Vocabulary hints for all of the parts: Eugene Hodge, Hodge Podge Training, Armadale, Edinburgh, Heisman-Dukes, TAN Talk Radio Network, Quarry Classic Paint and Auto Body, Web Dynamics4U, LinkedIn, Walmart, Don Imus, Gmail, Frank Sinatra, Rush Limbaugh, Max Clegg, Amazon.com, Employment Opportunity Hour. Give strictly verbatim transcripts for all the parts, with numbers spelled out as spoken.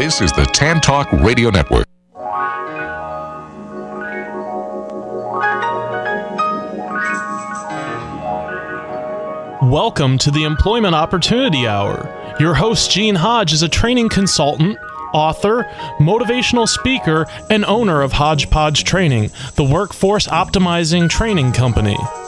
This is the T A N Talk Radio Network. Welcome to the Employment Opportunity Hour. Your host, Gene Hodge, is a training consultant, author, motivational speaker, and owner of Hodge Podge Training, the workforce optimizing training company.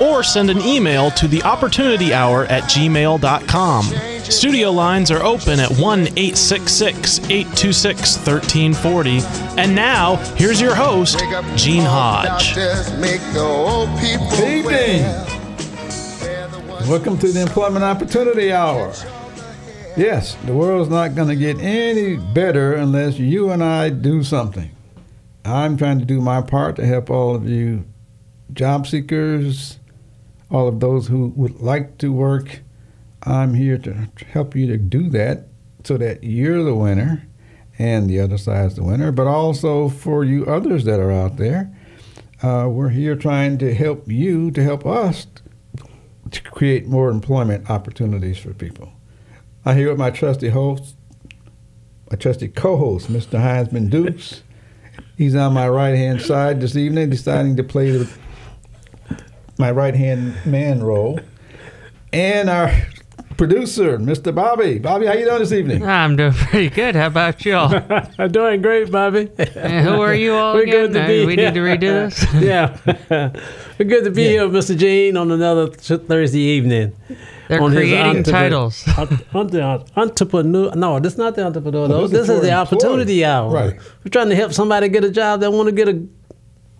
or send an email to the opportunity hour at gmail dot com. Studio lines are open at one eight six six, eight two six, one three four zero. And now, here's your host, Gene Hodge. Good evening. Welcome to the Employment Opportunity Hour. Yes, the world's not going to get any better unless you and I do something. I'm trying to do my part to help all of you job seekers, all of those who would like to work. I'm here to help you to do that so that you're the winner and the other side's the winner, but also for you others that are out there. Uh, we're here trying to help you to help us to create more employment opportunities for people. I'm here with my trusty host, my trusty co-host, Mister Heisman-Dukes. He's on my right-hand side this evening, deciding to play the my right-hand man role, and our producer, Mister Bobby. Bobby, how you doing this evening? I'm doing pretty good. How about y'all? I'm doing great, Bobby. And who are you all We're again? Good to be we here. Need to redo this? Yeah. We're good to be yeah. here with Mister Gene on another Thursday evening. They're on creating his titles. Entrepreneur. No, this is not the entrepreneur, though. Well, this is the employee. Opportunity Hour. Right. We're trying to help somebody get a job that want to get a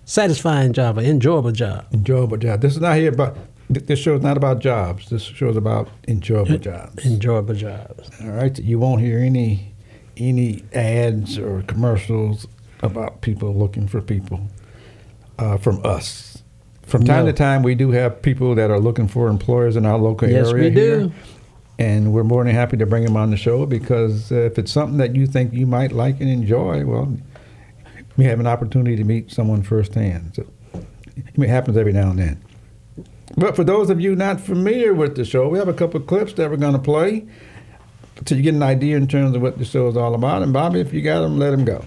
satisfying job, an enjoyable job. Enjoyable job. This is not here about, this show is not about jobs. This show is about enjoyable jobs. Enjoyable jobs. All right. You won't hear any any ads or commercials about people looking for people uh, from us. From time no. to time, we do have people that are looking for employers in our local yes, area we here. Do. And we're more than happy to bring them on the show because uh, if it's something that you think you might like and enjoy, well, we have an opportunity to meet someone firsthand. So, I mean, it happens every now and then. But for those of you not familiar with the show, we have a couple of clips that we're going to play so you get an idea in terms of what the show is all about. And, Bobby, if you got them, let them go.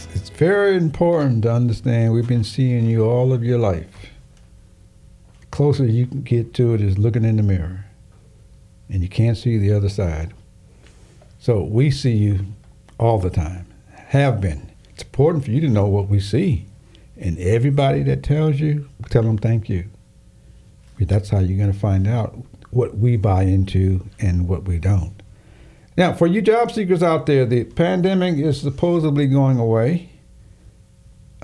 it's very important to understand we've been seeing you all of your life. The closer you can get to it is looking in the mirror, and you can't see the other side. So we see you all the time, have been. It's important for you to know what we see. And everybody that tells you, tell them thank you. That's how you're going to find out what we buy into and what we don't. Now, for you job seekers out there, the pandemic is supposedly going away.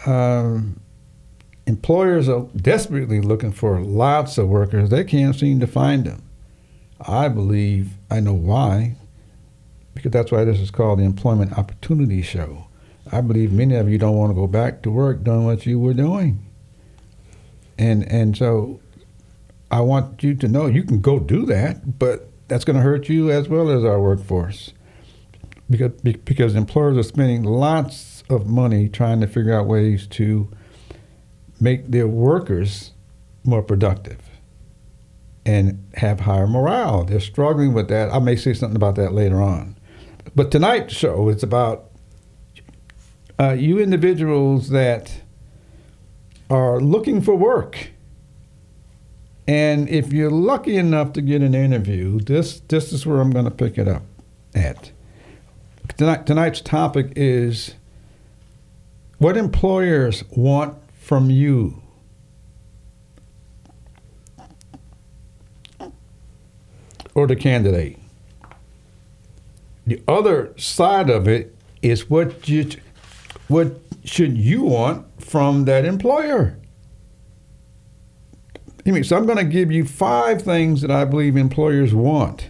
Um, employers are desperately looking for lots of workers. They can't seem to find them. I believe I know why, because that's why this is called the Employment Opportunity Show. I believe many of you don't want to go back to work doing what you were doing. And and so I want you to know you can go do that, but that's going to hurt you as well as our workforce, because because employers are spending lots of money trying to figure out ways to make their workers more productive and have higher morale. They're struggling with that. I may say something about that later on. But tonight's show is about uh, you individuals that are looking for work. And if you're lucky enough to get an interview, this this is where I'm going to pick it up at. Tonight, tonight's topic is what employers want from you. Or the candidate. The other side of it is what you, what should you want from that employer? So I'm going to give you five things that I believe employers want.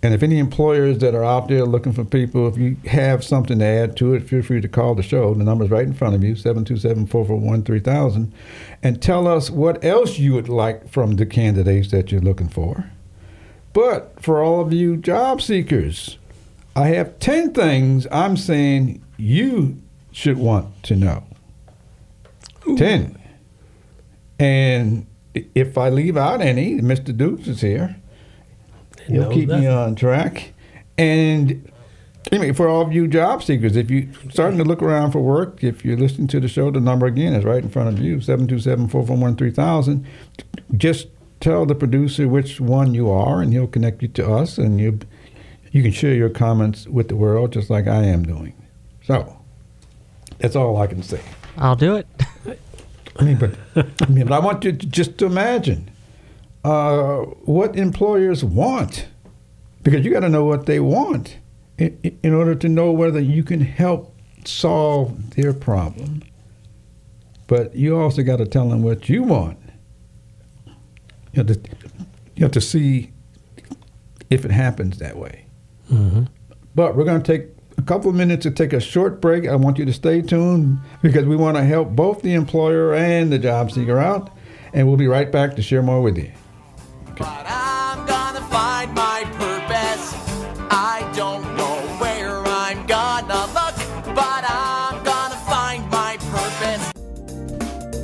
And if any employers that are out there looking for people, if you have something to add to it, feel free to call the show. The number's right in front of you, seven two seven, four four one, three thousand. And tell us what else you would like from the candidates that you're looking for. But for all of you job seekers, I have ten things I'm saying you should want to know. Ooh. ten. And if I leave out any, Mister Dukes is here. He'll keep that. Me on track. And anyway, for all of you job seekers, if you're starting to look around for work, if you're listening to the show, the number again is right in front of you, seven two seven, four four one, three thousand. Just tell the producer which one you are, and he'll connect you to us, and you you can share your comments with the world just like I am doing. So that's all I can say. I'll do it. I mean, but, I mean, but I want you to just to imagine uh, what employers want, because you got to know what they want in, in order to know whether you can help solve their problem. But you also got to tell them what you want. You have to, you have to see if it happens that way. Mm-hmm. But we're going to take a couple of minutes to take a short break. I want you to stay tuned, because we want to help both the employer and the job seeker out, and we'll be right back to share more with you. Okay. But I'm gonna find my purpose. I don't know where I'm gonna look, but I'm gonna find my purpose.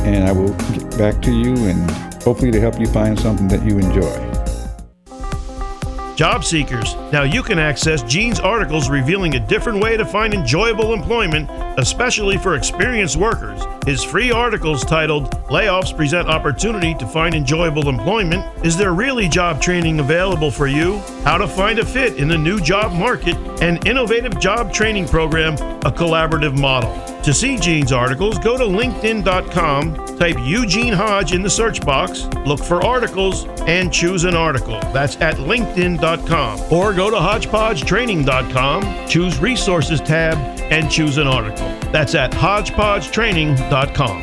and I will get back to you and hopefully to help you find something that you enjoy. Job seekers, now you can access Gene's articles revealing a different way to find enjoyable employment, especially for experienced workers. His free articles titled, Layoffs Present Opportunity to Find Enjoyable Employment, Is There Really Job Training Available for You? How to Find a Fit in the New Job Market, and Innovative Job Training Program, a Collaborative Model. To see Gene's articles, go to LinkedIn dot com, type Eugene Hodge in the search box, look for articles, and choose an article. That's at LinkedIn dot com. Or go to hodge podge training dot com, choose Resources tab, and choose an article. That's at hodge podge training dot com.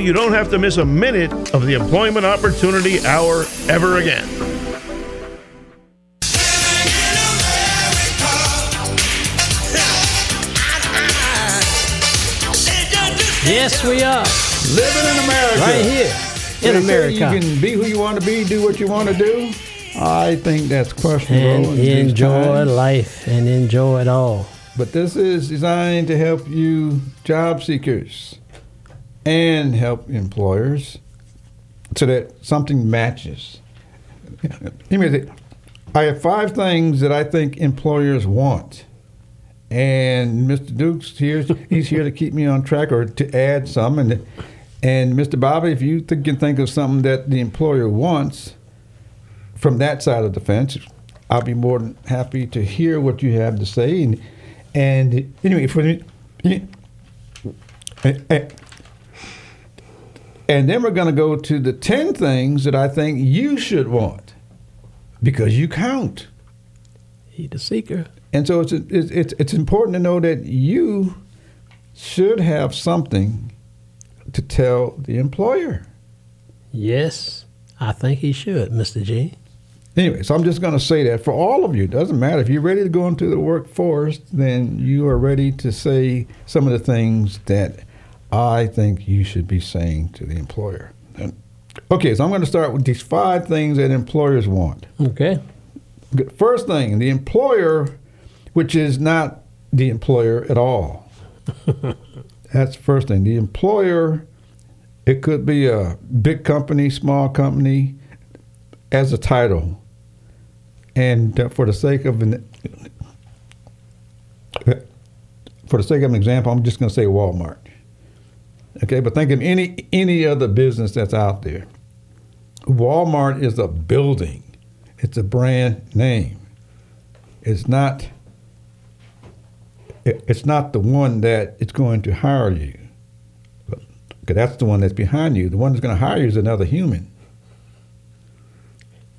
you don't have to miss a minute of the Employment Opportunity Hour ever again. Yes, we are. Living in America. Right here in they America. Say you can be who you want to be, do what you want to do. I think that's questionable. And enjoy life and enjoy it all. But this is designed to help you job seekers and help employers so that something matches. I have five things that I think employers want, and Mister Dukes here, he's here to keep me on track or to add some. And and Mister Bobby, if you think, can think of something that the employer wants from that side of the fence, I'll be more than happy to hear what you have to say. And and anyway, for me. And then we're going to go to the ten things that I think you should want, because you count. He the seeker. And so it's it's it's, it's important to know that you should have something to tell the employer. Yes, I think he should, Mister G. Anyway, so I'm just going to say that for all of you. It doesn't matter. If you're ready to go into the workforce, then you are ready to say some of the things that I think you should be saying to the employer. Okay, so I'm going to start with these five things that employers want. Okay. First thing, the employer, which is not the employer at all. That's the first thing. The employer, it could be a big company, small company, as a title. And for the sake of an for the sake of an example, I'm just going to say Walmart. Okay, but think of any any other business that's out there. Walmart is a building. It's a brand name. It's not it, it's not the one that it's going to hire you. Okay, that's the one that's behind you. The one that's going to hire you is another human.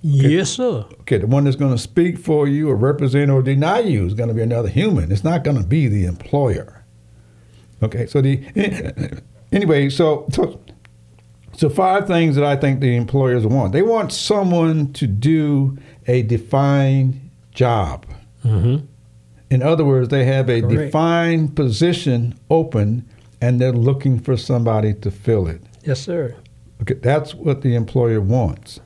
Okay. Yes, sir. Okay, the one that's going to speak for you or represent or deny you is going to be another human. It's not going to be the employer. Okay, so the... Anyway, so, so so five things that I think the employers want. They want someone to do a defined job. Mm-hmm. In other words, they have a Correct. defined position open, and they're looking for somebody to fill it. Yes, sir. Okay, that's what the employer wants.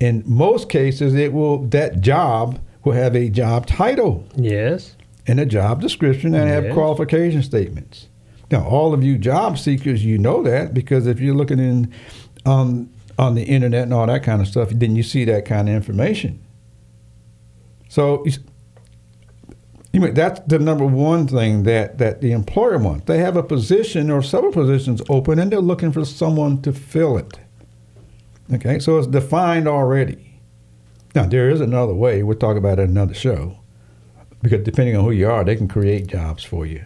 In most cases, it will that job will have a job title. Yes. And a job description, and yes. have qualification statements. Now, all of you job seekers, you know that, because if you're looking in um, on the internet and all that kind of stuff, then you see that kind of information. So Anyway, that's the number one thing that, that the employer wants. They have a position or several positions open, and they're looking for someone to fill it. Okay, so it's defined already. Now, there is another way. We'll talk about it in another show. Because depending on who you are, they can create jobs for you,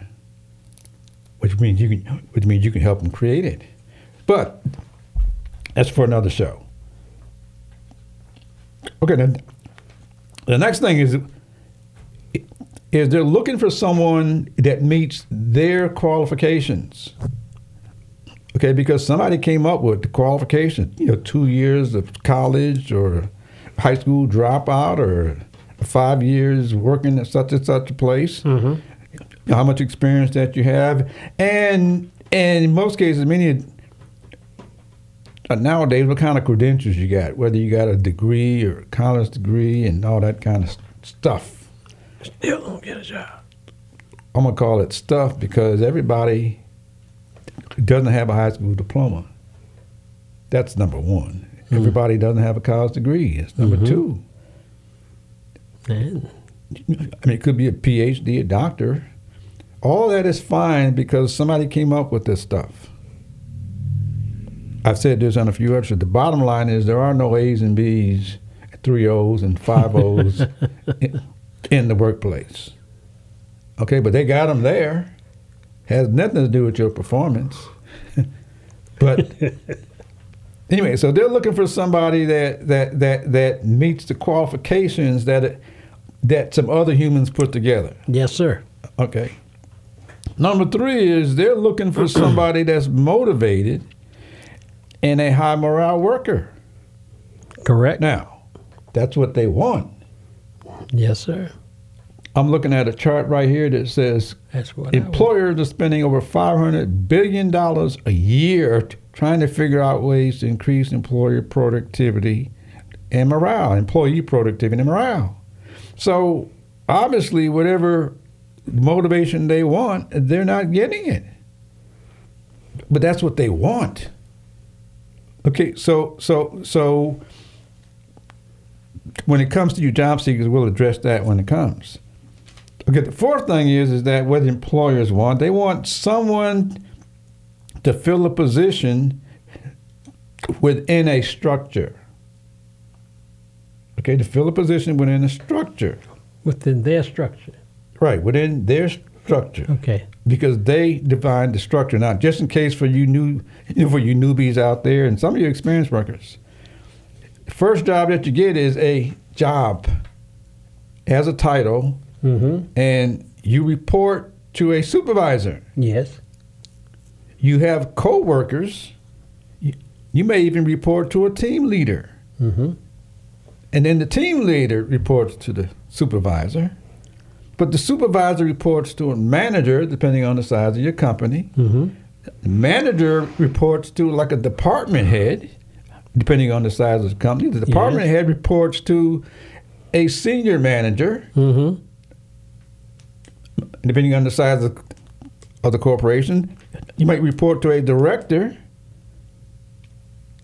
which means you can, which means you can help them create it. But that's for another show. Okay, then the next thing is, is they're looking for someone that meets their qualifications. Okay, because somebody came up with the qualifications, you know, two years of college or high school dropout or five years working at such and such a place, mm-hmm. how much experience that you have. And, and in most cases, many uh, nowadays, what kind of credentials you got, whether you got a degree or a college degree and all that kind of stuff. Still don't get a job. I'm going to call it stuff because everybody doesn't have a high school diploma. That's number one. Mm-hmm. Everybody doesn't have a college degree. That's number mm-hmm. two. Man. I mean, it could be a P H D, a doctor. All that is fine because somebody came up with this stuff. I've said this on a few episodes. The bottom line is there are no A's and B's, three O's and five O's in, in the workplace. Okay, but they got them there. Has nothing to do with your performance. But anyway, so they're looking for somebody that that that that meets the qualifications that it, that some other humans put together. Yes, sir. Okay. Number three is they're looking for somebody that's motivated and a high morale worker. Correct. Now, that's what they want. Yes, sir. I'm looking at a chart right here that says that's what employers are spending over five hundred billion dollars a year t- trying to figure out ways to increase employer productivity and morale, employee productivity and morale. So obviously, whatever motivation they want, they're not getting it. But that's what they want. Okay, so so so when it comes to you job seekers, we'll address that when it comes. Okay, the fourth thing is is that what employers want, they want someone to fill a position within a structure. Okay, to fill a position within a structure. Within their structure. Right, within their structure. Okay. Because they define the structure. Now, just in case for you new, for you newbies out there and some of your experienced workers, the first job that you get is a job as a title, mm-hmm. and you report to a supervisor. Yes. You have co-workers. You, you may even report to a team leader. Mm-hmm. And then the team leader reports to the supervisor, but the supervisor reports to a manager, depending on the size of your company. Mm-hmm. The manager reports to like a department head, depending on the size of the company. The department yes. head reports to a senior manager, mm-hmm. depending on the size of, of the corporation. You might report to a director.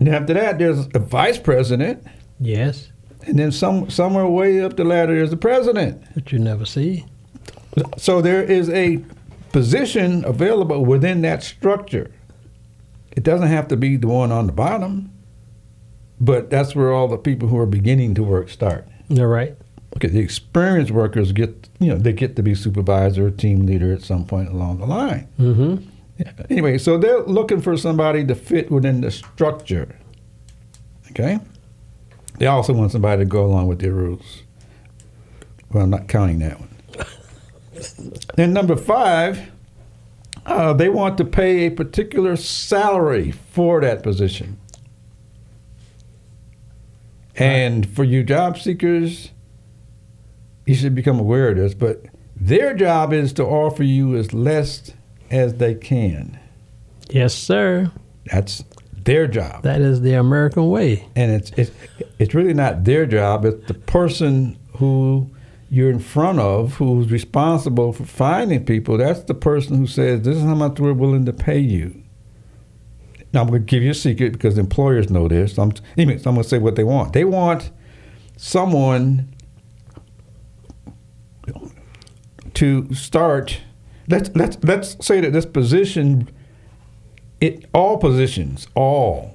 And after that, there's a vice president. Yes. And then some, somewhere way up the ladder is the president. That you never see. So there is a position available within that structure. It doesn't have to be the one on the bottom, but that's where all the people who are beginning to work start. All right. Okay, the experienced workers get, you know, they get to be supervisor or team leader at some point along the line. Mm-hmm. Anyway, so they're looking for somebody to fit within the structure. Okay? They also want somebody to go along with their rules. Well, I'm not counting that one. Then number five, uh, they want to pay a particular salary for that position. And for you job seekers, you should become aware of this, but their job is to offer you as less as they can. Yes, sir. That's their job. That is the American way. And it's it's it's really not their job. It's the person who you're in front of, who's responsible for finding people. That's the person who says, this is how much we're willing to pay you. Now, I'm going to give you a secret because employers know this. I'm, anyway, so I'm going to say what they want. They want someone to start, let's let's let's say that this position, it all positions, all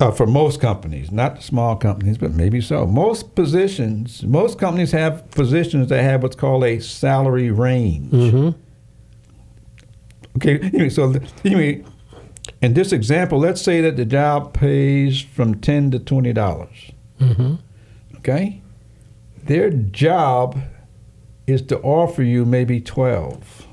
uh, for most companies, not small companies, but maybe so. Most positions, most companies have positions that have what's called a salary range. Mm-hmm. Okay, anyway, so anyway, in this example, let's say that the job pays from ten dollars to twenty dollars. Mm-hmm. Okay? Their job is to offer you maybe twelve dollars.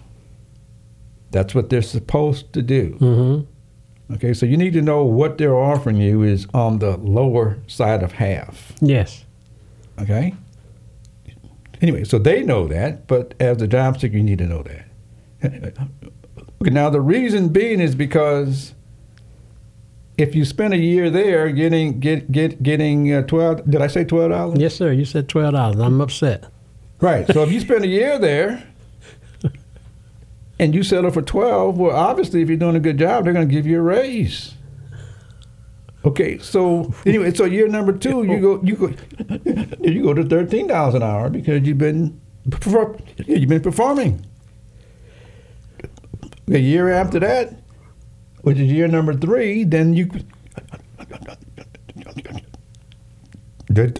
That's what they're supposed to do. Mm-hmm. Okay, so you need to know what they're offering you is on the lower side of half. Yes. Okay? Anyway, so they know that, but as a job seeker, you need to know that. Okay, now the reason being is because if you spend a year there getting get get getting uh, twelve, did I say twelve dollars? Yes, sir. You said twelve dollars. I'm upset. Right. So if you spend a year there and you settle for twelve, well, obviously, if you're doing a good job, they're going to give you a raise. Okay. So anyway, so year number two, you go you go you go to thirteen dollars an hour because you've been you've been performing. The year after that, which is year number three, then you they're,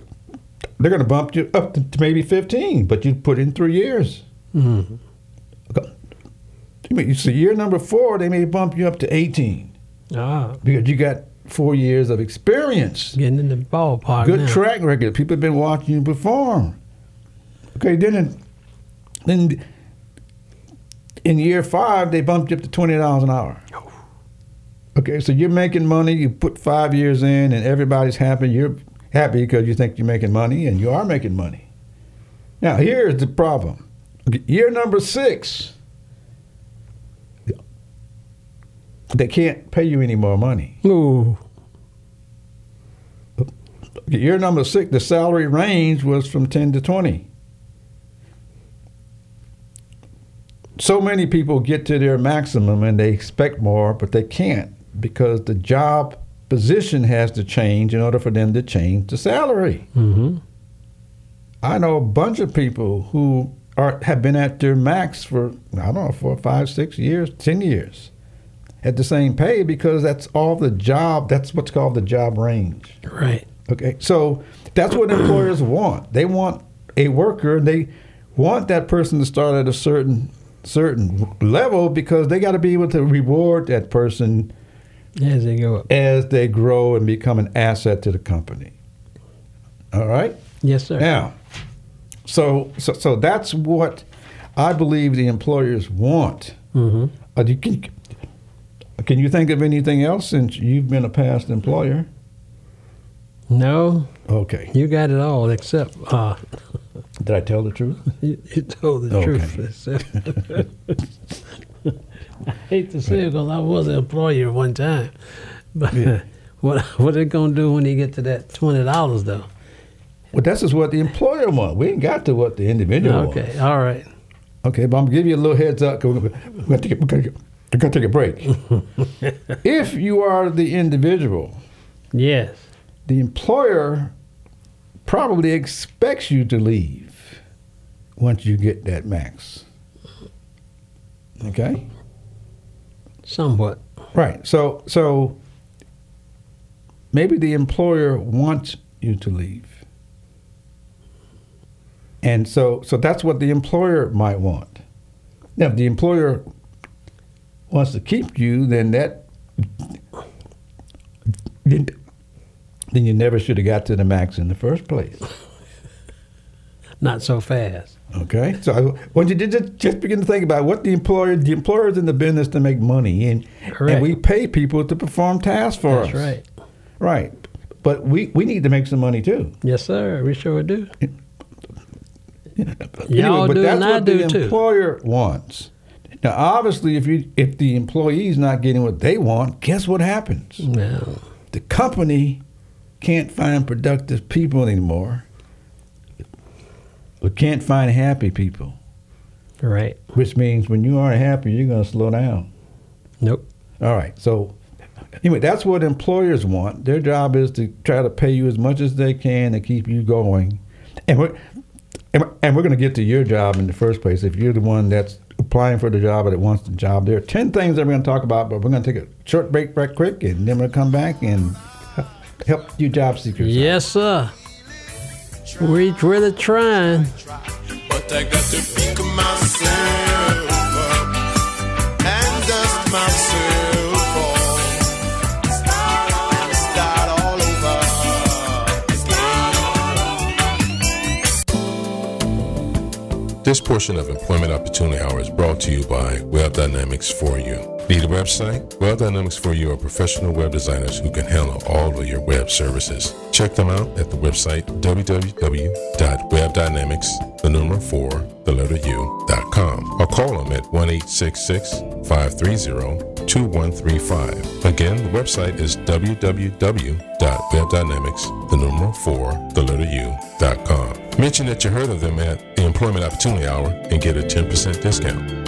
they're going to bump you up to maybe fifteen, but you put in three years. Mm-hmm. So year number four, they may bump you up to eighteen ah. because you got four years of experience. Getting in the ballpark. Good now. Track record. People have been watching you perform. Okay, then then. In year five, they bumped you up to twenty dollars an hour. Okay, so you're making money. You put five years in, and everybody's happy. You're happy because you think you're making money, and you are making money. Now, here's the problem. Year number six, they can't pay you any more money. Ooh. Year number six, the salary range was from ten to twenty. So many people get to their maximum and they expect more, but they can't because the job position has to change in order for them to change the salary. Mm-hmm. I know a bunch of people who are have been at their max for, I don't know, four, five, six years, ten years at the same pay because that's all the job, that's what's called the job range. Right. Okay, so that's what employers want. They want a worker, they want that person to start at a certain certain level because they got to be able to reward that person as they go up, as they grow and become an asset to the company. All right? Yes, sir. Now, so so, so that's what I believe the employers want. Mm-hmm. Uh, do you, can, can you think of anything else since you've been a past employer? No. Okay. You got it all except... Uh, Did I tell the truth? You, you told the okay. truth. I hate to say it because I was an employer one time. But yeah. what what are they going to do when they get to that twenty dollars, though? Well, this is what the employer wants. We ain't got to what the individual okay. wants. Okay, all right. Okay, but I'm going to give you a little heads up because we're going to take, take a break. If you are the individual, yes, the employer probably expects you to leave once you get that max. Okay? Somewhat. Right. So so maybe the employer wants you to leave. And so so that's what the employer might want. Now, if the employer wants to keep you, then that then you never should have got to the max in the first place. Not so fast. Okay. So I want you to just, just begin to think about what the employer, the employer is in the business to make money, and, and we pay people to perform tasks for That's us. That's right. Right. But we, we need to make some money, too. Yes, sir. We sure do. Anyway, Y'all but do that's and what I do the too. employer wants. Now, obviously, if you if the employee's not getting what they want, guess what happens? No. The company can't find productive people anymore. We can't find happy people. Right. Which means when you aren't happy, you're going to slow down. Nope. All right. So anyway, that's what employers want. Their job is to try to pay you as much as they can to keep you going. And what, And, and we're going to get to your job in the first place. If you're the one that's applying for the job or that wants the job, there are ten things that we're going to talk about, but we're going to take a short break right quick, and then we'll come back and help you job seekers. Yes, out. sir. Reach where they're trying. But I got to pick myself up and dust myself. This portion of Employment Opportunity Hour is brought to you by Web Dynamics four U. Need a website? Web Dynamics four U are professional web designers who can handle all of your web services. Check them out at the website www dot web dynamics, the number four, the letter U, dot com. Or call them at one eight six six, five three zero, two one three five. Again, the website is www dot web dynamics, the number four, the letter U, dot com. Mention that you heard of them at the Employment Opportunity Hour and get a ten percent discount.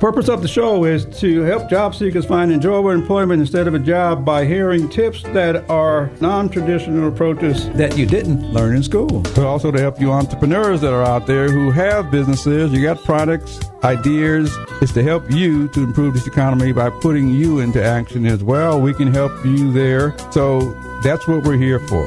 Purpose of the show is to help job seekers find enjoyable employment instead of a job by hearing tips that are non-traditional approaches that you didn't learn in school. But also to help you entrepreneurs that are out there who have businesses, you got products, ideas. It's to help you to improve this economy by putting you into action as well. We can help you there. So that's what we're here for.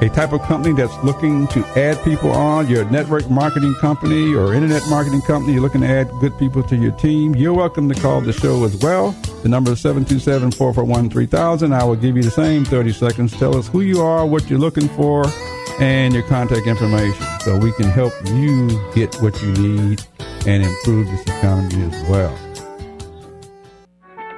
a type of company that's looking to add people on, you're a network marketing company or internet marketing company, you're looking to add good people to your team, you're welcome to call the show as well. The number is seven two seven, four four one, three thousand. I will give you the same thirty seconds. Tell us who you are, what you're looking for, and your contact information so we can help you get what you need and improve this economy as well.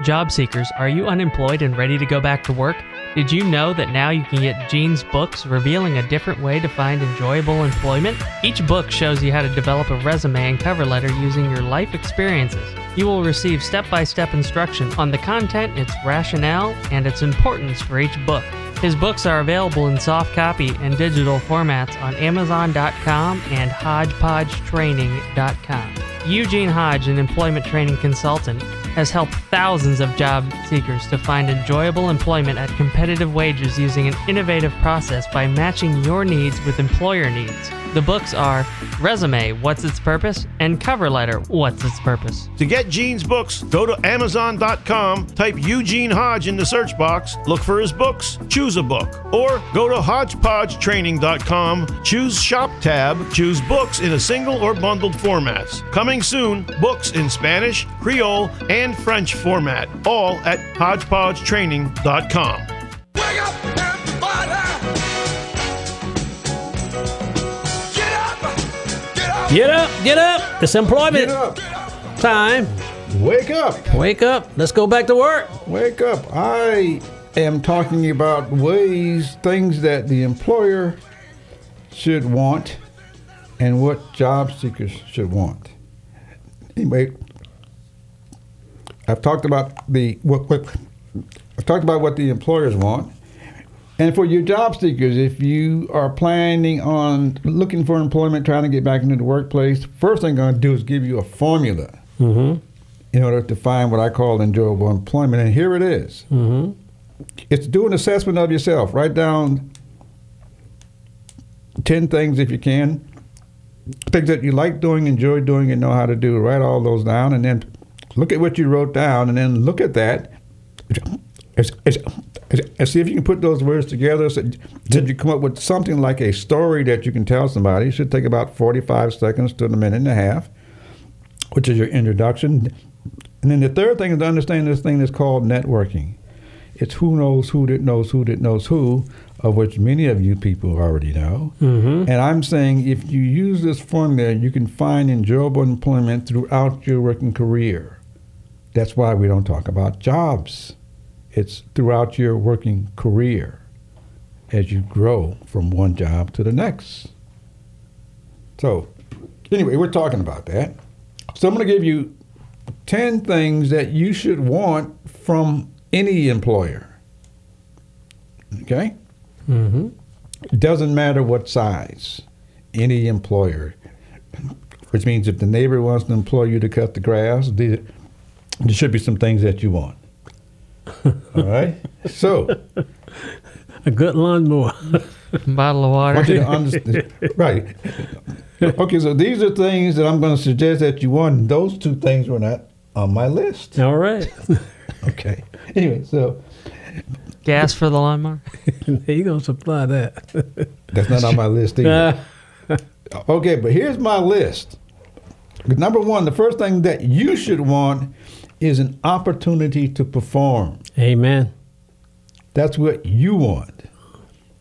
Job seekers, are you unemployed and ready to go back to work? Did you know that now you can get Gene's books revealing a different way to find enjoyable employment? Each book shows you how to develop a resume and cover letter using your life experiences. You will receive step-by-step instruction on the content, its rationale, and its importance for each book. His books are available in soft copy and digital formats on Amazon dot com and Hodge Podge Training dot com. Eugene Hodge, an employment training consultant, has helped thousands of job seekers to find enjoyable employment at competitive wages using an innovative process by matching your needs with employer needs. The books are Resume, What's Its Purpose? And Cover Letter, What's Its Purpose? To get Gene's books, go to Amazon dot com, type Eugene Hodge in the search box, look for his books, choose a book, or go to hodge podge training dot com, choose Shop tab, choose books in a single or bundled formats. Coming soon, books in Spanish, Creole, and and French format, all at hodge podge training dot com. Wake up, everybody! Get up! Get up! Get up! Get up! It's employment get up. time. Wake up! Wake up! Let's go back to work. Wake up! I am talking about ways, things that the employer should want and what job seekers should want. Anyway, I've talked about the what, what I've talked about what the employers want, and for your job seekers, if you are planning on looking for employment, trying to get back into the workplace, first thing I'm going to do is give you a formula mm-hmm. in order to find what I call enjoyable employment, and here it is. Mm-hmm. It's do an assessment of yourself. Write down ten things if you can, things that you like doing, enjoy doing, and know how to do. Write all those down, and then look at what you wrote down, and then look at that and see if you can put those words together. So did you come up with something like a story that you can tell somebody? It should take about forty-five seconds to a minute and a half, which is your introduction. And then the third thing is to understand this thing that's called networking. It's who knows who that knows who that knows who, of which many of you people already know. Mm-hmm. And I'm saying if you use this formula, you can find enjoyable employment throughout your working career. That's why we don't talk about jobs. It's throughout your working career as you grow from one job to the next. So anyway, we're talking about that. So I'm going to give you ten things that you should want from any employer. Okay? Mm-hmm. It doesn't matter what size, any employer. Which means if the neighbor wants to employ you to cut the grass, there should be some things that you want. All right? So. A good lawnmower. Bottle of water. I want you to understand. Right. Okay, so these are things that I'm going to suggest that you want. Those two things were not on my list. All right. Okay. Anyway, so. Gas for the lawnmower? You're going to supply that. That's not on my list either. Uh, okay, but here's my list. Number one, the first thing that you should want is an opportunity to perform. Amen. That's what you want,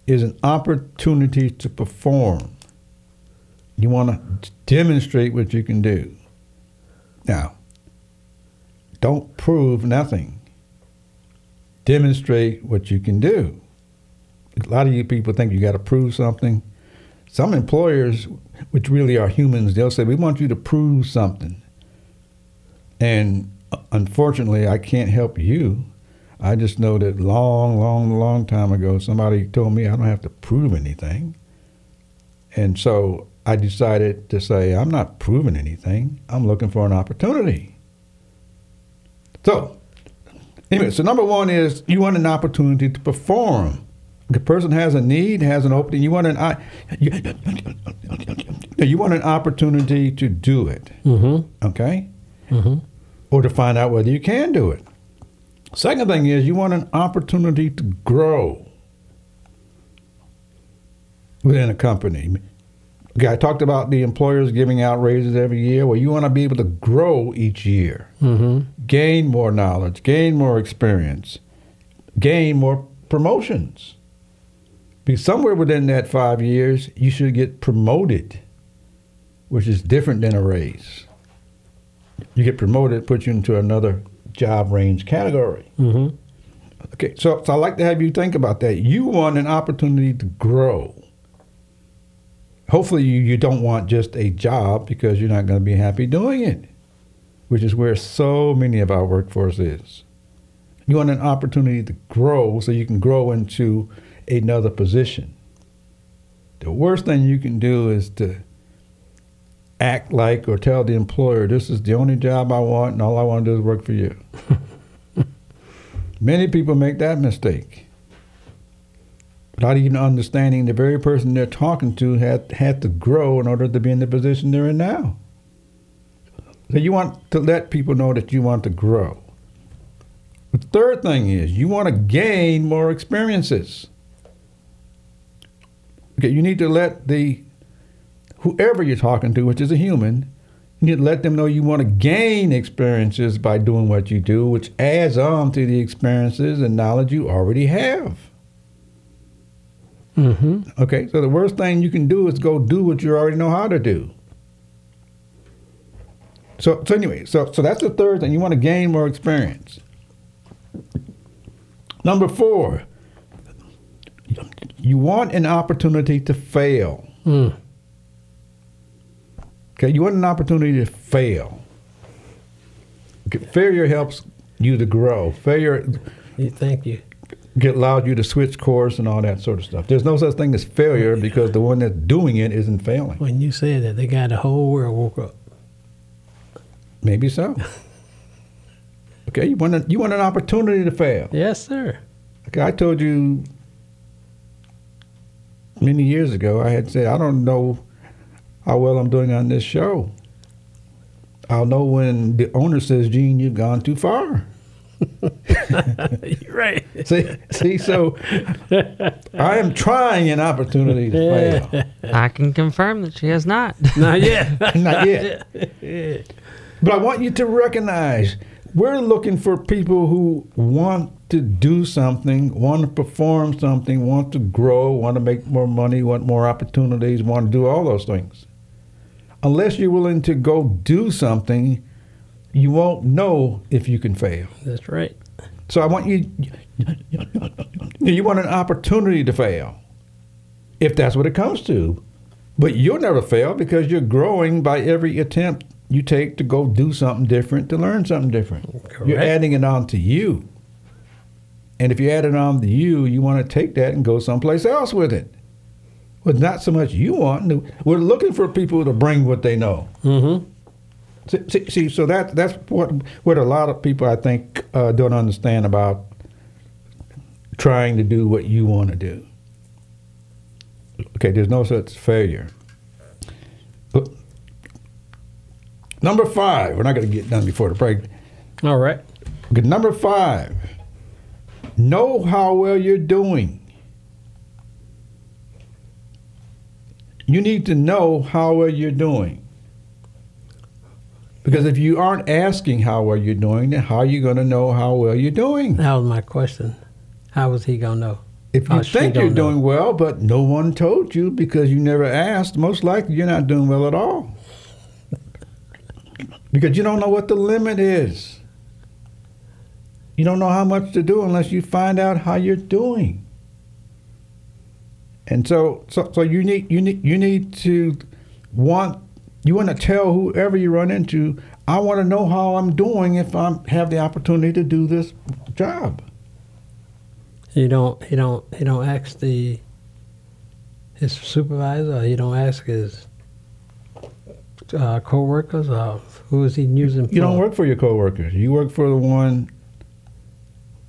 is an opportunity to perform. You want to demonstrate what you can do. Now, don't prove nothing. Demonstrate what you can do. A lot of you people think you got to prove something. Some employers, which really are humans, they'll say, we want you to prove something. And unfortunately, I can't help you. I just know that long, long, long time ago, somebody told me I don't have to prove anything. And so I decided to say, I'm not proving anything. I'm looking for an opportunity. So, anyway, so number one is you want an opportunity to perform. The person has a need, has an opening. You want an, you, you want an opportunity to do it, mm-hmm. okay? Mm-hmm. Or to find out whether you can do it. Second thing is you want an opportunity to grow within a company. Okay, I talked about the employers giving out raises every year. Well, you want to be able to grow each year, mm-hmm. gain more knowledge, gain more experience, gain more promotions. Because somewhere within that five years, you should get promoted, which is different than a raise. You get promoted, puts you into another job range category. Mm-hmm. Okay, so, so I'd like to have you think about that. You want an opportunity to grow. Hopefully you, you don't want just a job because you're not going to be happy doing it, which is where so many of our workforce is. You want an opportunity to grow so you can grow into another position. The worst thing you can do is to act like or tell the employer, this is the only job I want and all I want to do is work for you. Many people make that mistake. Without even understanding the very person they're talking to had, had to grow in order to be in the position they're in now. So you want to let people know that you want to grow. The third thing is you want to gain more experiences. Okay, you need to let the whoever you're talking to, which is a human, you need to let them know you want to gain experiences by doing what you do, which adds on to the experiences and knowledge you already have. Mm-hmm. Okay, so the worst thing you can do is go do what you already know how to do. So, so anyway, so, so that's the third thing. You want to gain more experience. Number four, you want an opportunity to fail. Mm. Okay, you want an opportunity to fail. Okay, failure helps you to grow. Failure. Thank you. Get allowed you to switch course and all that sort of stuff. There's no such thing as failure because the one that's doing it isn't failing. When you say that, they got the whole world woke up. Maybe so. Okay, you want a, you want an opportunity to fail. Yes, sir. Okay, I told you many years ago. I had said I don't know how well I'm doing on this show. I'll know when the owner says, "Gene, you've gone too far." You're right. See, see, so I am trying an opportunity to fail. I can confirm that she has not. Not yet. Not yet. But I want you to recognize we're looking for people who want to do something, want to perform something, want to grow, want to make more money, want more opportunities, want to do all those things. Unless you're willing to go do something, you won't know if you can fail. That's right. So I want you, you want an opportunity to fail, if that's what it comes to. But you'll never fail because you're growing by every attempt you take to go do something different, to learn something different. Correct. You're adding it on to you. And if you add it on the U, you want to take that and go someplace else with it. But not so much you want. We're looking for people to bring what they know. Mm-hmm. See, see, see so that that's what what a lot of people, I think, uh, don't understand about trying to do what you want to do. Okay, there's no such failure. But number five, we're not going to get done before the break. All right. Okay, number five, know how well you're doing. You need to know how well you're doing. Because if you aren't asking how well you're doing, then how are you going to know how well you're doing? That was my question. How was he going to know? If you think you're doing well, but no one told you because you never asked, most likely you're not doing well at all. Because you don't know what the limit is. You don't know how much to do unless you find out how you're doing. And so, so, so you need you need you need to want you want to tell whoever you run into, I want to know how I'm doing if I have the opportunity to do this job. You don't you don't you don't ask the his supervisor. Or you don't ask his uh, coworkers. Or who is he using? You for? Don't work for your coworkers. You work for the one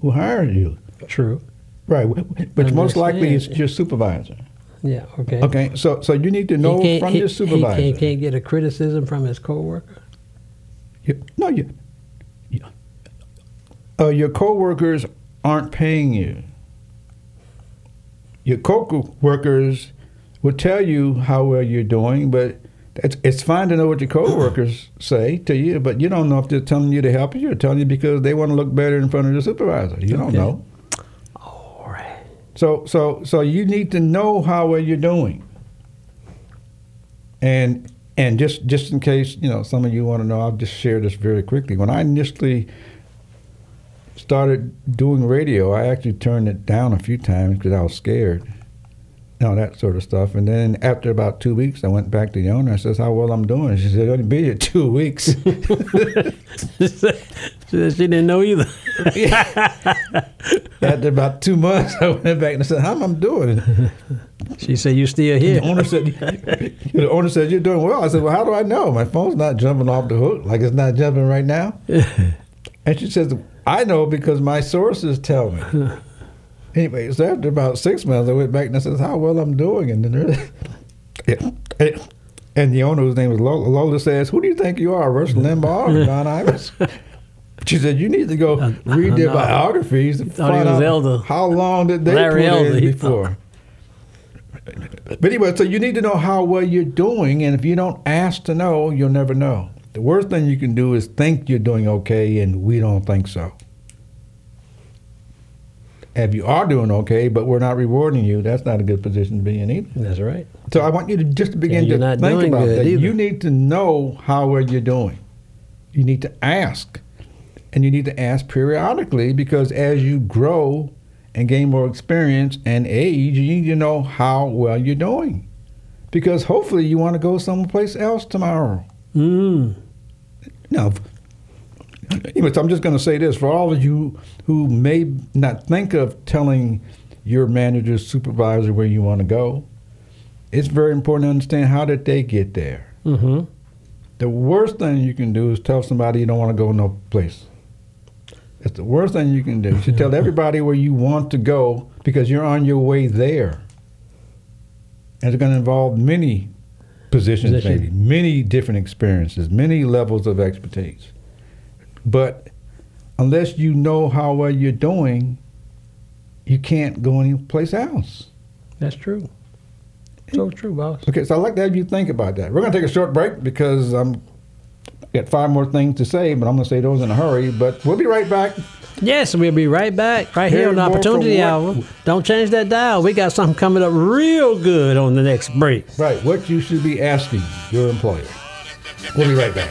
who hired you. True. Right, which most likely is your supervisor. Yeah, okay. Okay, so so you need to know from he, your supervisor. He can't, can't get a criticism from his coworker? You, no, you, you, uh, your coworkers aren't paying you. Your coworkers will tell you how well you're doing, but it's, it's fine to know what your coworkers say to you, but you don't know if they're telling you to help you or telling you because they want to look better in front of your supervisor. You don't okay. know. So so so you need to know how well you're doing. And and just, just in case, you know, some of you want to know, I'll just share this very quickly. When I initially started doing radio, I actually turned it down a few times because I was scared and all that sort of stuff. And then after about two weeks, I went back to the owner. I says, how well I'm doing? She said, only been here two weeks. She said she didn't know either. After about two months, I went back and I said, how am I doing? She said, you still here? The owner said, the owner said, you're doing well. I said, well, how do I know? My phone's not jumping off the hook like it's not jumping right now. And she says, I know because my sources tell me. Anyway, so after about six months, I went back and I said, how well I'm doing. And then yeah. And the owner, whose name was Lola, Lola says, who do you think you are, Rush Limbaugh or Don Imus? She said, you need to go read their biographies and find out Elder. How long did they Larry put Elder. In before. But anyway, so you need to know how well you're doing, and if you don't ask to know, you'll never know. The worst thing you can do is think you're doing okay, and we don't think so. If you are doing okay, but we're not rewarding you, that's not a good position to be in either. That's right. So I want you to just begin to think about that. Either. You need to know how well you're doing. You need to ask. And you need to ask periodically because as you grow and gain more experience and age, you need to know how well you're doing. Because hopefully you want to go someplace else tomorrow. Mm. Now, anyways, I'm just going to say this. For all of you who may not think of telling your manager, supervisor where you want to go, it's very important to understand how did they get there. Mm-hmm. The worst thing you can do is tell somebody you don't want to go no place. That's the worst thing you can do. You should tell everybody where you want to go because you're on your way there. And it's going to involve many positions, Position. maybe, many different experiences, many levels of expertise. But unless you know how well you're doing, you can't go anyplace else. That's true. So true, boss. Okay, so I'd like to have you think about that. We're going to take a short break because I'm... got five more things to say, but I'm going to say those in a hurry. But we'll be right back. Yes, we'll be right back right here, here on the Opportunity Hour. Don't change that dial. We got something coming up real good on the next break. Right, what you should be asking your employer. We'll be right back.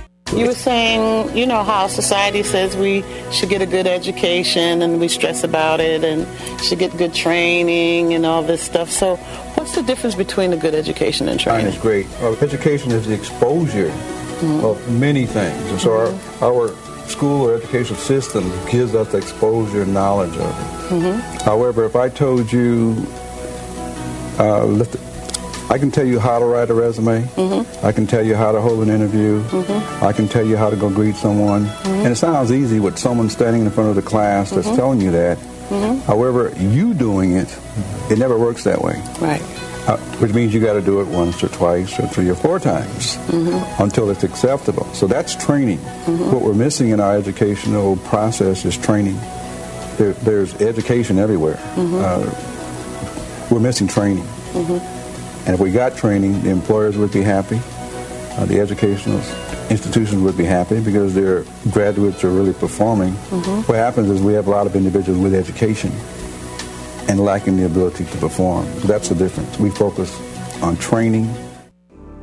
You were saying, you know, how society says we should get a good education and we stress about it and should get good training and all this stuff. So what's the difference between a good education and training? Mine is great. Well, education is the exposure mm-hmm. of many things. And so mm-hmm. our, our school or educational system gives us exposure and knowledge of it. Mm-hmm. However, if I told you, uh, let the, I can tell you how to write a resume. Mm-hmm. I can tell you how to hold an interview. Mm-hmm. I can tell you how to go greet someone. Mm-hmm. And it sounds easy with someone standing in front of the class that's mm-hmm. telling you that. Mm-hmm. However, you doing it, it never works that way. Right. Uh, which means you got to do it once or twice or three or four times mm-hmm. until it's acceptable. So that's training. Mm-hmm. What we're missing in our educational process is training. There, there's education everywhere. Mm-hmm. Uh, we're missing training. Mm-hmm. And if we got training, the employers would be happy, uh, the educational institutions would be happy because their graduates are really performing. Mm-hmm. What happens is we have a lot of individuals with education and lacking the ability to perform. That's the difference. We focus on training.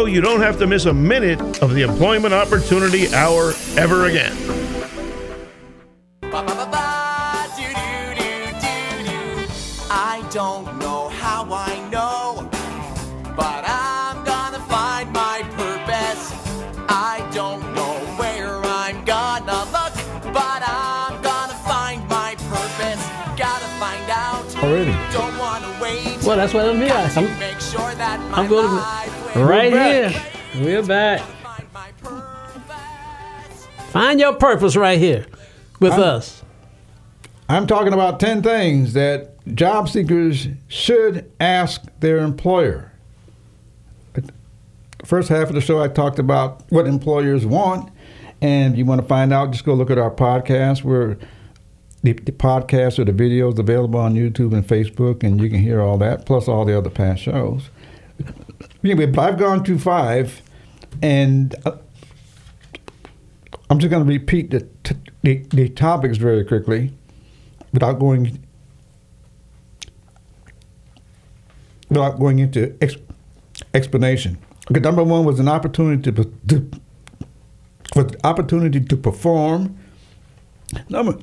So you don't have to miss a minute of the Employment Opportunity Hour ever again. I don't know how I know, but I'm gonna find my purpose. I don't know where I'm gonna look, but I'm gonna find my purpose. Gotta find out. Already. Don't wanna wait. Well, that's what it'll be like. I'm, make sure that I'm going to... Right we're here. We're back. Find your purpose right here with I'm, us. I'm talking about ten things that job seekers should ask their employer. The first half of the show, I talked about what employers want. And if you want to find out, just go look at our podcast. We're The, the podcast or the videos available on YouTube and Facebook, and you can hear all that, plus all the other past shows. Anyway, I've gone through five, and I'm just going to repeat the, t- the the topics very quickly without going without going into ex- explanation. Okay, number one was an opportunity to, to was opportunity to perform. Number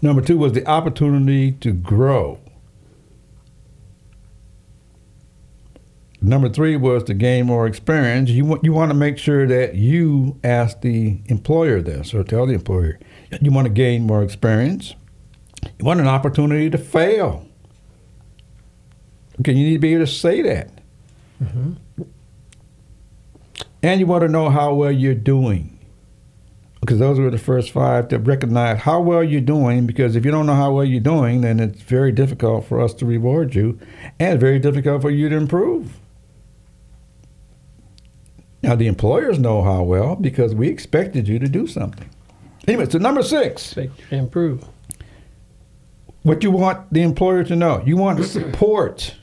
number two was the opportunity to grow. Number three was to gain more experience. You want you want to make sure that you ask the employer this, or tell the employer you want to gain more experience. You want an opportunity to fail. Okay, you need to be able to say that, mm-hmm. and you want to know how well you're doing, because those were the first five to recognize how well you're doing. Because if you don't know how well you're doing, then it's very difficult for us to reward you, and very difficult for you to improve. Now, the employers know how well, because we expected you to do something. Anyway, so number six. Improve. What you want the employer to know. You want support.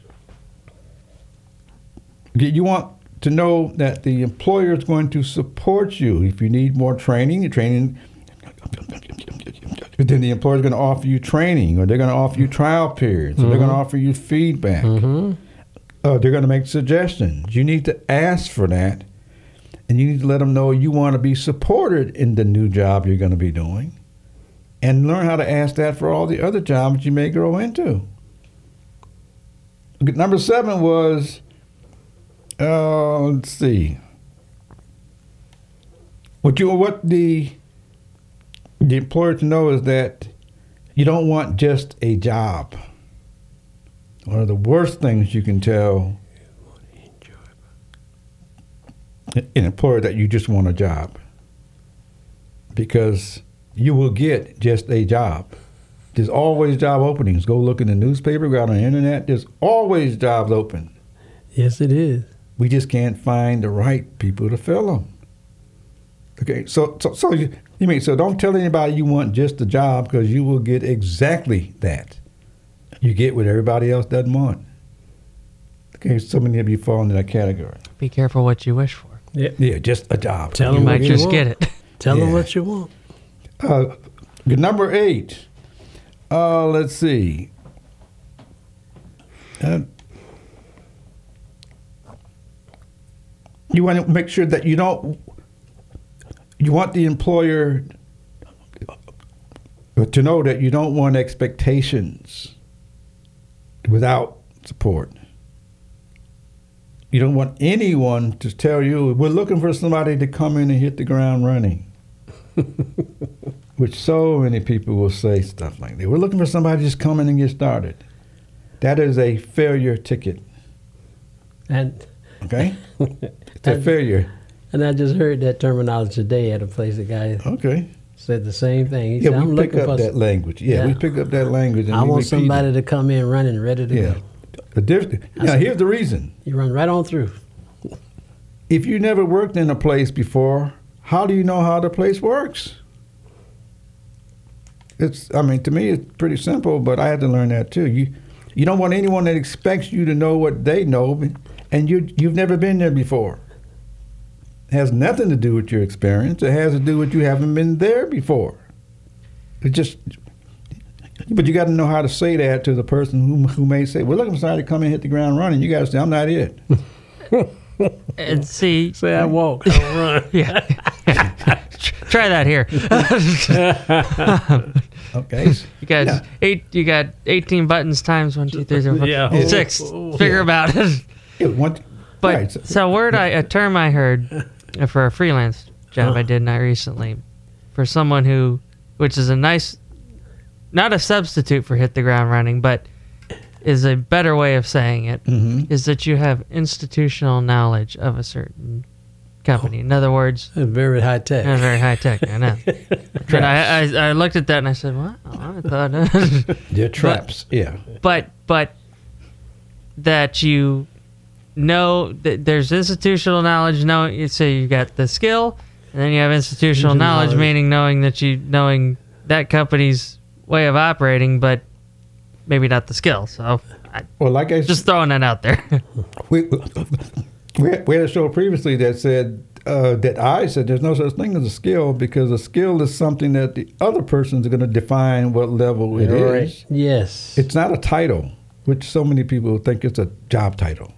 You want to know that the employer is going to support you. If you need more training, training, then the employer is going to offer you training, or they're going to offer you trial periods, or mm-hmm. they're going to offer you feedback. Mm-hmm. Uh, they're going to make suggestions. You need to ask for that. And you need to let them know you want to be supported in the new job you're going to be doing, and learn how to ask that for all the other jobs you may grow into. Number seven was, uh, let's see. What you what the the employer to know is that you don't want just a job. One of the worst things you can tell an employer that you just want a job, because you will get just a job. There's always job openings. Go look in the newspaper, go out on the internet. There's always jobs open. Yes, it is. We just can't find the right people to fill them. Okay, so so, so you, you mean, so don't tell anybody you want just a job, because you will get exactly that. You get what everybody else doesn't want. Okay, so many of you fall into that category. Be careful what you wish for. Yeah, yeah, just a job. Tell them I just get it. Tell yeah. them what you want. Uh, number eight. Uh, let's see. Uh, you want to make sure that you don't. You want the employer to know that you don't want expectations without support. You don't want anyone to tell you, we're looking for somebody to come in and hit the ground running. Which so many people will say stuff like that. We're looking for somebody to just come in and get started. That is a failure ticket. And okay? It's a I, failure. And I just heard that terminology today at a place. The guy okay. said the same thing. He yeah, said, I'm looking for... Yeah, we pick up that language. Yeah, yeah, we pick up that language. And I want somebody it. to come in running ready to yeah. go. The diff- now, said, here's the reason. You run right on through. If you never worked in a place before, how do you know how the place works? It's, I mean, to me, it's pretty simple, but I had to learn that, too. You you don't want anyone that expects you to know what they know, and you, you've never been there before. It has nothing to do with your experience. It has to do with you haven't been there before. It just... But you got to know how to say that to the person who who may say, "We're looking for somebody to come and hit the ground running." You got to say, "I'm not it." And see, say, "I walk, I run." Yeah, try that here. Okay, you got yeah. eight. You got eighteen buttons times one, two, three, four, five, yeah. six. Oh, oh, figure yeah. about it. Yeah, one, but right, so. so, word I a term I heard for a freelance job huh. I did not recently for someone who, which is a nice. Not a substitute for hit the ground running, but is a better way of saying it, mm-hmm. is that you have institutional knowledge of a certain company. Oh, in other words... Very high tech. Yeah, very high tech, I know. But I, I, I looked at that and I said, well, I thought... They're traps, but, yeah. But but that you know that there's institutional knowledge, know, so you've got the skill, and then you have institutional knowledge, knowledge, meaning knowing that you knowing that company's... way of operating, but maybe not the skill. So, I, well, like I just throwing that out there. we, we had, we had a show previously that said uh, that I said there's no such thing as a skill, because a skill is something that the other person's going to define what level it right. is. Yes, it's not a title, which so many people think it's a job title.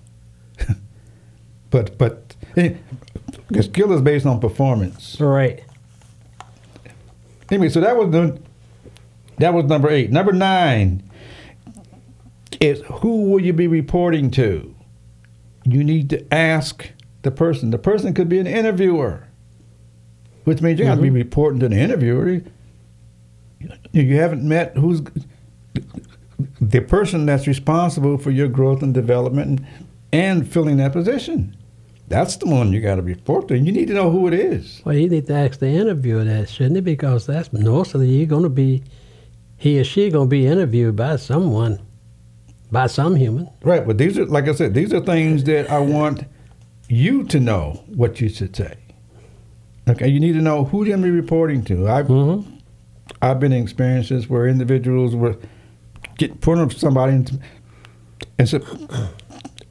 but but the skill is based on performance. Right. Anyway, so that was the. That was number eight. Number nine is, who will you be reporting to? You need to ask the person. The person could be an interviewer, which means you mm-hmm. got to be reporting to the interviewer. You haven't met who's the person that's responsible for your growth and development and, and filling that position. That's the one you got to report to. You need to know who it is. Well, you need to ask the interviewer that, shouldn't it? Because that's mostly you're going to be... He or she going to be interviewed by someone, by some human. Right, but these are, like I said, these are things that I want you to know what you should say. Okay, you need to know who you're going to be reporting to. I've, mm-hmm. I've been in experiences where individuals were getting put up somebody and, and, so,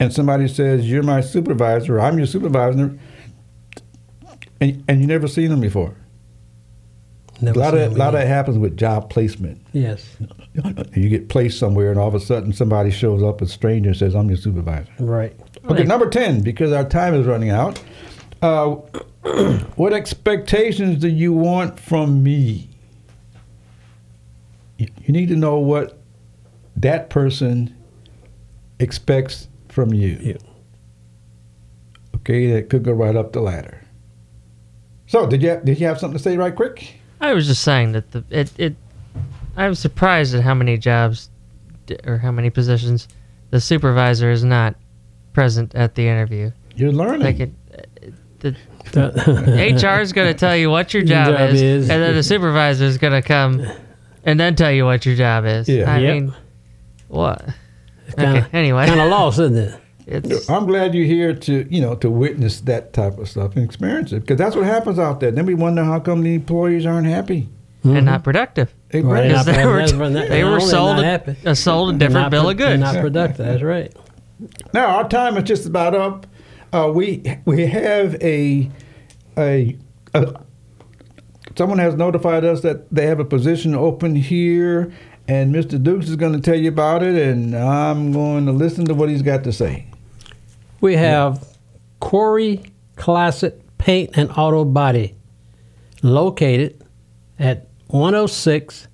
and somebody says, you're my supervisor, or I'm your supervisor, and, and you never seen them before. Never a lot of a lot of that happens with job placement. Yes. You get placed somewhere, and all of a sudden somebody shows up, a stranger, and says, I'm your supervisor. Right. Okay, right. Number ten, because our time is running out. Uh, what expectations do you want from me? You need to know what that person expects from you. Yeah. Okay, that could go right up the ladder. So did you have, did you have something to say right quick? I was just saying that the it, it I'm surprised at how many jobs or how many positions the supervisor is not present at the interview. You're learning. Like it, the, H R is going to tell you what your job, your job is, is, and then the supervisor is going to come and then tell you what your job is. Yeah. I yep. mean, what? Kinda, okay, anyway. Kind of lost, isn't it? It's, I'm glad you're here to, you know, to witness that type of stuff and experience it, because that's what happens out there. Then we wonder how come the employees aren't happy. Mm-hmm. And not productive. Well, not they were, not, they were sold, a, a sold a different bill pro, of goods. Not productive, that's right. Now, our time is just about up. Uh, we we have a, a, a... Someone has notified us that they have a position open here, and Mister Dukes is going to tell you about it, and I'm going to listen to what he's got to say. We have yeah. Quarry Classic Paint and Auto Body, located at one oh six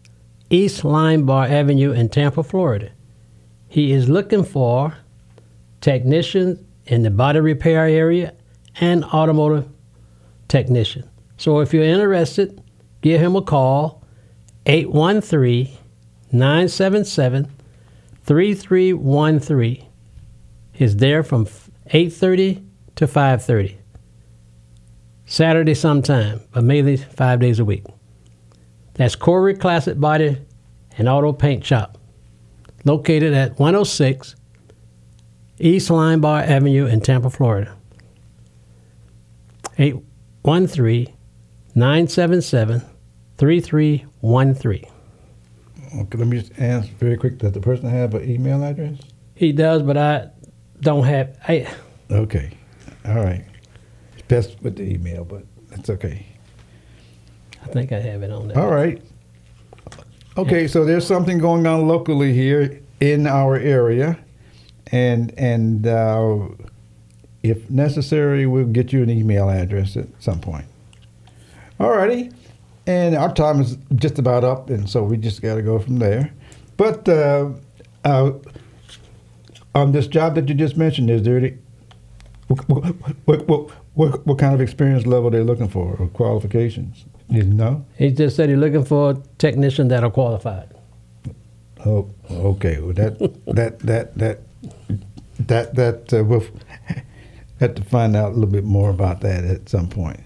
East Lime Bar Avenue in Tampa, Florida. He is looking for technicians in the body repair area and automotive technician. So if you're interested, give him a call, eight one three, nine seven seven, three three one three. He's there from eight thirty to five thirty, Saturday sometime, but mainly five days a week. That's Quarry Classic Body and Auto Paint Shop, located at one oh six East Lime Bar Avenue in Tampa, Florida. eight one three, nine seven seven, three three one three. Okay, let me just ask very quick, does the person have an email address? He does, but I don't have... I... Okay, all right. It's best with the email, but that's okay. I think I have it on there. All right. Okay, so there's something going on locally here in our area, and and uh, if necessary, we'll get you an email address at some point. All righty. And our time is just about up, and so we just got to go from there. But uh, uh, on this job that you just mentioned, is there any, what, what, what, what, what kind of experience level they're looking for or qualifications? No. He just said he's looking for technicians that are qualified. Oh, okay. Well, that that that that that that uh, we'll have to find out a little bit more about that at some point.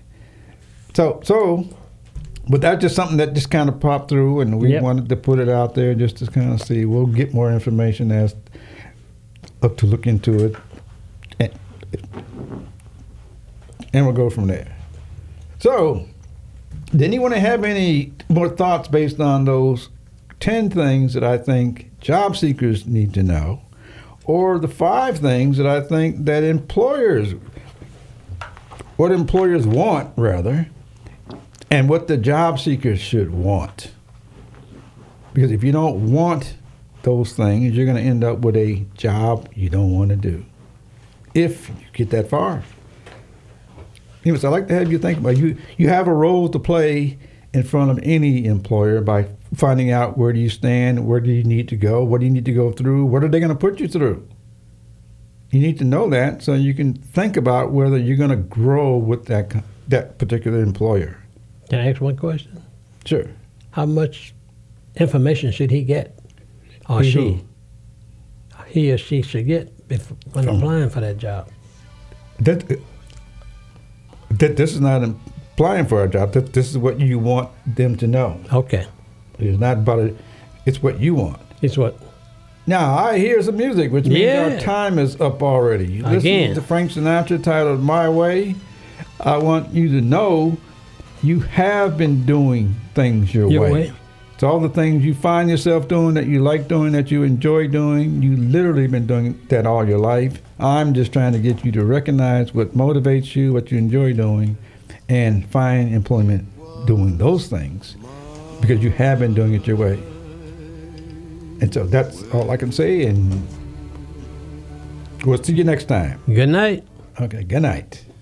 So so, but that's just something that just kind of popped through, and we yep. wanted to put it out there just to kind of see. We'll get more information as up to look into it, and, and we'll go from there. So. Did anyone have any more thoughts based on those ten things that I think job seekers need to know, or the five things that I think that employers, what employers want, rather, and what the job seekers should want? Because if you don't want those things, you're going to end up with a job you don't want to do, if you get that far. Anyways, I'd like to have you think about it. You, you have a role to play in front of any employer by finding out where do you stand, where do you need to go, what do you need to go through, what are they going to put you through? You need to know that so you can think about whether you're going to grow with that that particular employer. Can I ask one question? Sure. How much information should he get or he she? Who? He or she should get when um, applying for that job. That. That this is not applying for a job. That this is what you want them to know. Okay. It's not about it. It's what you want. It's what. Now I hear some music, which means yeah. our time is up already. You listen to Frank Sinatra, titled "My Way." I want you to know you have been doing things your, your way. way. It's all the things you find yourself doing that you like doing, that you enjoy doing. You literally been doing that all your life. I'm just trying to get you to recognize what motivates you, what you enjoy doing, and find employment doing those things, because you have been doing it your way. And so that's all I can say, and we'll see you next time. Good night. Okay, good night.